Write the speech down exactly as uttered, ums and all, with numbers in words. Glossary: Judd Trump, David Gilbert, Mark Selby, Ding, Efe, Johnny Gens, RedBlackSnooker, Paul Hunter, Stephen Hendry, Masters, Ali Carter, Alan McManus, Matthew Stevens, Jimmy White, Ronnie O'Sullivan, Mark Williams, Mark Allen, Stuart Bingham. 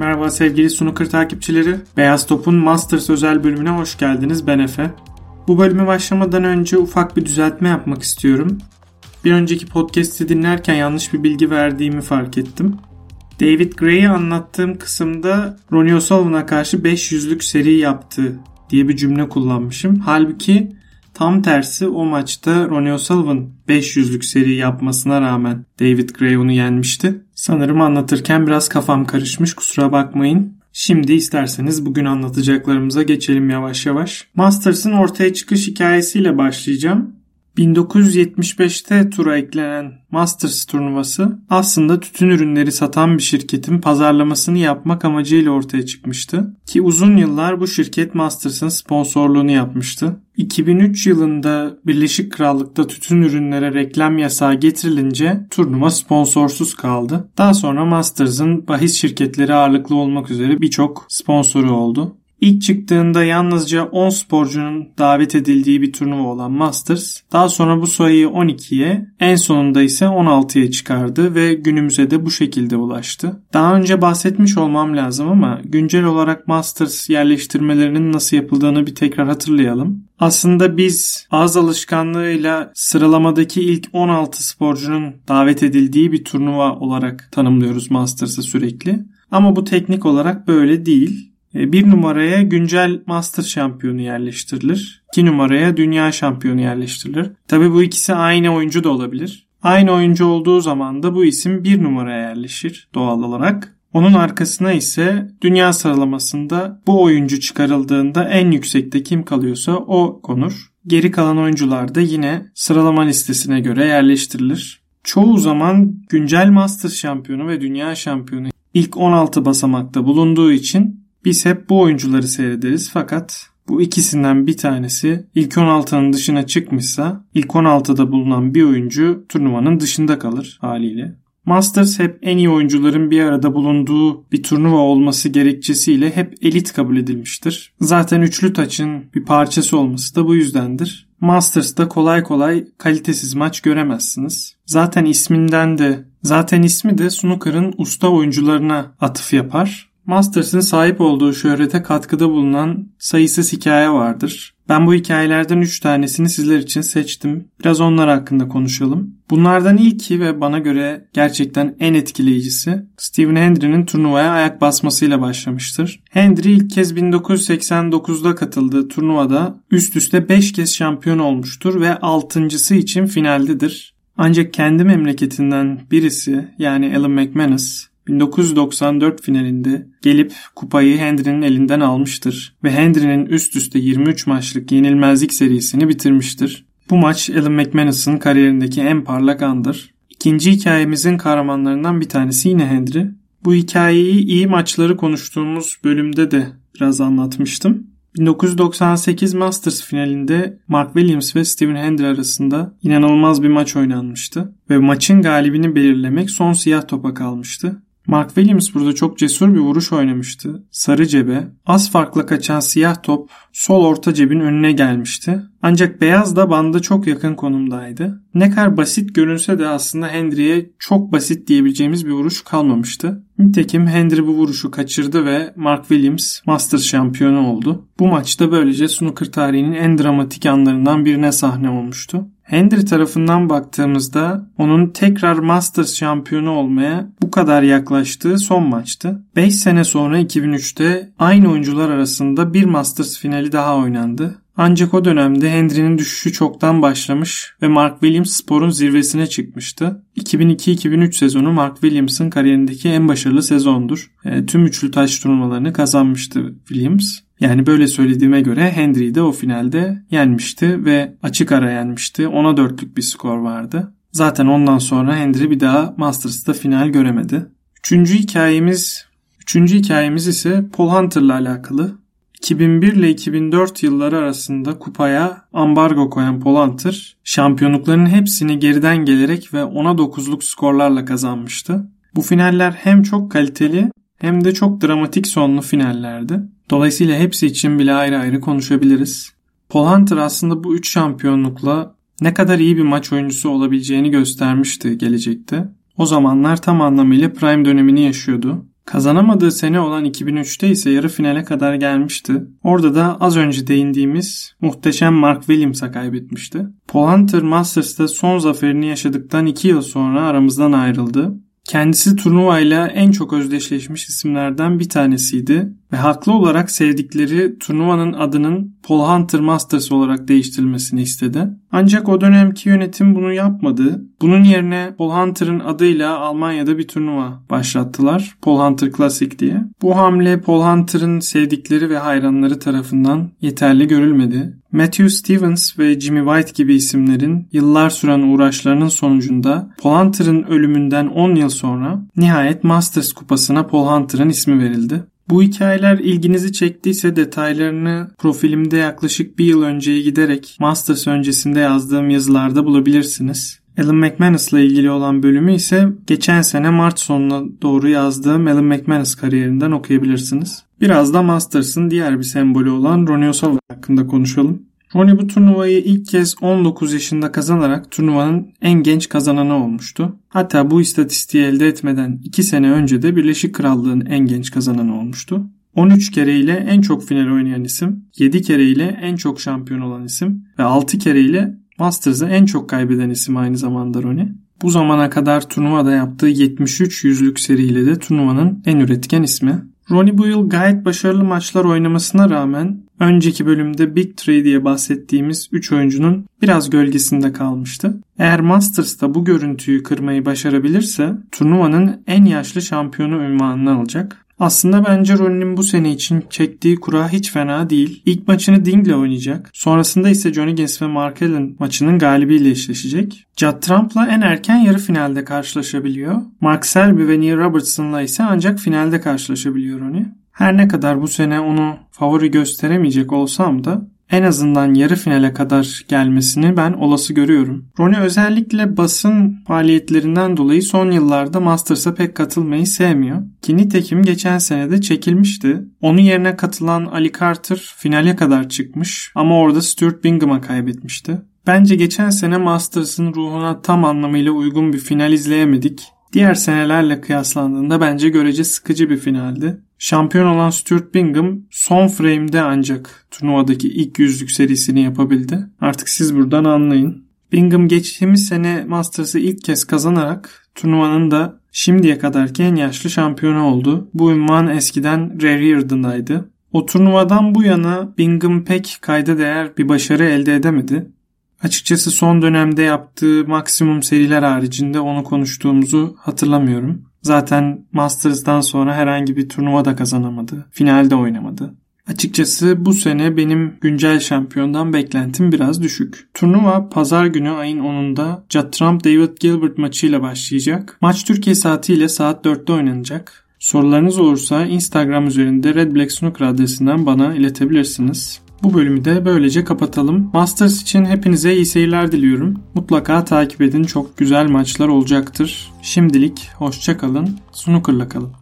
Merhaba sevgili snooker takipçileri. Beyaz Top'un Masters özel bölümüne hoş geldiniz. Ben Efe. Bu bölüme başlamadan önce ufak bir düzeltme yapmak istiyorum. Bir önceki podcast'i dinlerken yanlış bir bilgi verdiğimi fark ettim. David Gray'i anlattığım kısımda Ronnie O'Sullivan'a karşı beş yüzlük seri yaptı diye bir cümle kullanmışım. Halbuki tam tersi, o maçta Ronnie O'Sullivan beş yüzlük seri yapmasına rağmen David Gray onu yenmişti. Sanırım anlatırken biraz kafam karışmış, kusura bakmayın. Şimdi isterseniz bugün anlatacaklarımıza geçelim yavaş yavaş. Masters'ın ortaya çıkış hikayesiyle başlayacağım. bin dokuz yüz yetmiş beşte tura eklenen Masters turnuvası aslında tütün ürünleri satan bir şirketin pazarlamasını yapmak amacıyla ortaya çıkmıştı. Ki uzun yıllar bu şirket Masters'ın sponsorluğunu yapmıştı. iki bin üç yılında Birleşik Krallık'ta tütün ürünlere reklam yasağı getirilince turnuva sponsorsuz kaldı. Daha sonra Masters'ın bahis şirketleri ağırlıklı olmak üzere birçok sponsoru oldu. İlk çıktığında yalnızca on sporcunun davet edildiği bir turnuva olan Masters, daha sonra bu sayıyı on ikiye, en sonunda ise on altıya çıkardı ve günümüze de bu şekilde ulaştı. Daha önce bahsetmiş olmam lazım ama güncel olarak Masters yerleştirmelerinin nasıl yapıldığını bir tekrar hatırlayalım. Aslında biz ağız alışkanlığıyla sıralamadaki ilk on altı sporcunun davet edildiği bir turnuva olarak tanımlıyoruz Masters'ı sürekli. Ama bu teknik olarak böyle değil. bir numaraya güncel Master şampiyonu yerleştirilir. iki numaraya dünya şampiyonu yerleştirilir. Tabii bu ikisi aynı oyuncu da olabilir. Aynı oyuncu olduğu zaman da bu isim bir numaraya yerleşir doğal olarak. Onun arkasına ise dünya sıralamasında bu oyuncu çıkarıldığında en yüksekte kim kalıyorsa o konur. Geri kalan oyuncular da yine sıralama listesine göre yerleştirilir. Çoğu zaman güncel Master şampiyonu ve dünya şampiyonu ilk on altı basamakta bulunduğu için biz hep bu oyuncuları seyrederiz, fakat bu ikisinden bir tanesi ilk on altının dışına çıkmışsa ilk on altıda bulunan bir oyuncu turnuvanın dışında kalır haliyle. Masters hep en iyi oyuncuların bir arada bulunduğu bir turnuva olması gerekçesiyle hep elit kabul edilmiştir. Zaten üçlü taçın bir parçası olması da bu yüzdendir. Masters'da kolay kolay kalitesiz maç göremezsiniz. Zaten isminden de zaten ismi de snooker'ın usta oyuncularına atıf yapar. Masters'ın sahip olduğu şöhrete katkıda bulunan sayısız hikaye vardır. Ben bu hikayelerden üç tanesini sizler için seçtim. Biraz onlar hakkında konuşalım. Bunlardan ilki ve bana göre gerçekten en etkileyicisi Stephen Hendry'nin turnuvaya ayak basmasıyla başlamıştır. Hendry ilk kez bin dokuz yüz seksen dokuzda katıldığı turnuvada üst üste beş kez şampiyon olmuştur ve altıncısı için finaldedir. Ancak kendi memleketinden birisi, yani Alan McManus, bin dokuz yüz doksan dört finalinde gelip kupayı Hendry'nin elinden almıştır ve Hendry'nin üst üste yirmi üç maçlık yenilmezlik serisini bitirmiştir. Bu maç Alan McManus'ın kariyerindeki en parlak andır. İkinci hikayemizin kahramanlarından bir tanesi yine Hendry. Bu hikayeyi iyi maçları konuştuğumuz bölümde de biraz anlatmıştım. bin dokuz yüz doksan sekiz Masters finalinde Mark Williams ve Stephen Hendry arasında inanılmaz bir maç oynanmıştı ve maçın galibini belirlemek son siyah topa kalmıştı. Mark Williams burada çok cesur bir vuruş oynamıştı. Sarı cebe az farkla kaçan siyah top sol orta cebin önüne gelmişti. Ancak beyaz da banda çok yakın konumdaydı. Ne kadar basit görünse de aslında Hendry'ye çok basit diyebileceğimiz bir vuruş kalmamıştı. Nitekim Hendry bu vuruşu kaçırdı ve Mark Williams Masters şampiyonu oldu. Bu maçta böylece snooker tarihinin en dramatik anlarından birine sahne olmuştu. Hendry tarafından baktığımızda onun tekrar Masters şampiyonu olmaya bu kadar yaklaştığı son maçtı. beş sene sonra iki bin üçte aynı oyuncular arasında bir Masters finali daha oynandı. Ancak o dönemde Hendry'nin düşüşü çoktan başlamış ve Mark Williams sporun zirvesine çıkmıştı. iki bin iki iki bin üç sezonu Mark Williams'ın kariyerindeki en başarılı sezondur. E, tüm üçlü taç turnuvalarını kazanmıştı Williams. Yani böyle söylediğime göre Hendry'i de o finalde yenmişti ve açık ara yenmişti. Ona dörtlük bir skor vardı. Zaten ondan sonra Hendry bir daha Masters'ta final göremedi. Üçüncü hikayemiz, üçüncü hikayemiz ise Paul Hunter'la alakalı. iki bin bir ile iki bin dört yılları arasında kupaya ambargo koyan Paul Hunter, şampiyonlukların hepsini geriden gelerek ve ona dokuzluk skorlarla kazanmıştı. Bu finaller hem çok kaliteli hem de çok dramatik sonlu finallerdi. Dolayısıyla hepsi için bile ayrı ayrı konuşabiliriz. Paul Hunter aslında bu üç şampiyonlukla ne kadar iyi bir maç oyuncusu olabileceğini göstermişti gelecekte. O zamanlar tam anlamıyla prime dönemini yaşıyordu. Kazanamadığı sene olan iki bin üçte ise yarı finale kadar gelmişti. Orada da az önce değindiğimiz muhteşem Mark Williams'a kaybetmişti. Paul Hunter Masters'ta son zaferini yaşadıktan iki yıl sonra aramızdan ayrıldı. Kendisi turnuvayla en çok özdeşleşmiş isimlerden bir tanesiydi ve haklı olarak sevdikleri turnuvanın adının Paul Hunter Masters olarak değiştirilmesini istedi. Ancak o dönemki yönetim bunu yapmadı. Bunun yerine Paul Hunter'ın adıyla Almanya'da bir turnuva başlattılar. Paul Hunter Classic diye. Bu hamle Paul Hunter'ın sevdikleri ve hayranları tarafından yeterli görülmedi. Matthew Stevens ve Jimmy White gibi isimlerin yıllar süren uğraşlarının sonucunda Paul Hunter'ın ölümünden on yıl sonra nihayet Masters kupasına Paul Hunter'ın ismi verildi. Bu hikayeler ilginizi çektiyse detaylarını profilimde yaklaşık bir yıl önceye giderek Masters öncesinde yazdığım yazılarda bulabilirsiniz. Alan McManus'la ilgili olan bölümü ise geçen sene Mart sonuna doğru yazdığım Alan McManus kariyerinden okuyabilirsiniz. Biraz da Masters'ın diğer bir sembolü olan Ronnie O'Sullivan hakkında konuşalım. Ronnie bu turnuvayı ilk kez on dokuz yaşında kazanarak turnuvanın en genç kazananı olmuştu. Hatta bu istatistiği elde etmeden iki sene önce de Birleşik Krallığın en genç kazananı olmuştu. on üç kere ile en çok final oynayan isim, yedi kere ile en çok şampiyon olan isim ve altı kere ile Masters'ı en çok kaybeden isim aynı zamanda Ronnie. Bu zamana kadar turnuvada yaptığı yetmiş üç yüzlük seriyle de turnuvanın en üretken ismi. Ronnie bu yıl gayet başarılı maçlar oynamasına rağmen önceki bölümde Big Three diye bahsettiğimiz üç oyuncunun biraz gölgesinde kalmıştı. Eğer Masters'ta bu görüntüyü kırmayı başarabilirse turnuvanın en yaşlı şampiyonu unvanını alacak. Aslında bence Ronnie'nin bu sene için çektiği kura hiç fena değil. İlk maçını Ding ile oynayacak. Sonrasında ise Johnny Gens ve Mark Allen maçının galibiyle eşleşecek. Judd Trump'la en erken yarı finalde karşılaşabiliyor. Mark Selby ve Neil Robertson'la ise ancak finalde karşılaşabiliyor Ronnie. Her ne kadar bu sene onu favori gösteremeyecek olsam da en azından yarı finale kadar gelmesini ben olası görüyorum. Ronnie özellikle basın faaliyetlerinden dolayı son yıllarda Masters'a pek katılmayı sevmiyor. Ki nitekim geçen sene de çekilmişti. Onun yerine katılan Ali Carter finale kadar çıkmış ama orada Stuart Bingham'a kaybetmişti. Bence geçen sene Masters'ın ruhuna tam anlamıyla uygun bir final izleyemedik. Diğer senelerle kıyaslandığında bence görece sıkıcı bir finaldi. Şampiyon olan Stuart Bingham son frame'de ancak turnuvadaki ilk yüzlük serisini yapabildi. Artık siz buradan anlayın. Bingham geçtiğimiz sene Masters'ı ilk kez kazanarak turnuvanın da şimdiye kadarki en yaşlı şampiyonu oldu. Bu unvan eskiden Ray Reardon'daydı. O turnuvadan bu yana Bingham pek kayda değer bir başarı elde edemedi. Açıkçası son dönemde yaptığı maksimum seriler haricinde onu konuştuğumuzu hatırlamıyorum. Zaten Masters'dan sonra herhangi bir turnuva da kazanamadı. Finalde oynamadı. Açıkçası bu sene benim güncel şampiyondan beklentim biraz düşük. Turnuva pazar günü ayın onunda Judd Trump David Gilbert maçıyla başlayacak. Maç Türkiye saatiyle saat dörtte oynanacak. Sorularınız olursa Instagram üzerinde RedBlackSnooker adresinden bana iletebilirsiniz. Bu bölümü de böylece kapatalım. Masters için hepinize iyi seyirler diliyorum. Mutlaka takip edin, çok güzel maçlar olacaktır. Şimdilik hoşça kalın, snooker'la kalın.